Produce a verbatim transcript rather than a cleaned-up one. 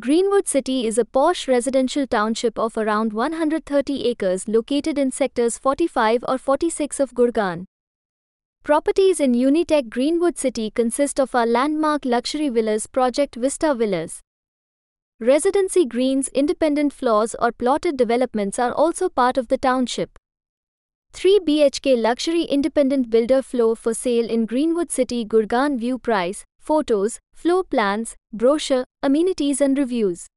Greenwood City is a posh residential township of around one hundred thirty acres located in sectors forty-five or forty-six of Gurgaon. Properties in Unitech Greenwood City consist of our landmark luxury villas Project Vista Villas. Residency Greens independent floors or plotted developments are also part of the township. three B H K luxury independent builder floor for sale in Greenwood City, Gurgaon. View price, photos, floor plans, brochure, amenities and reviews.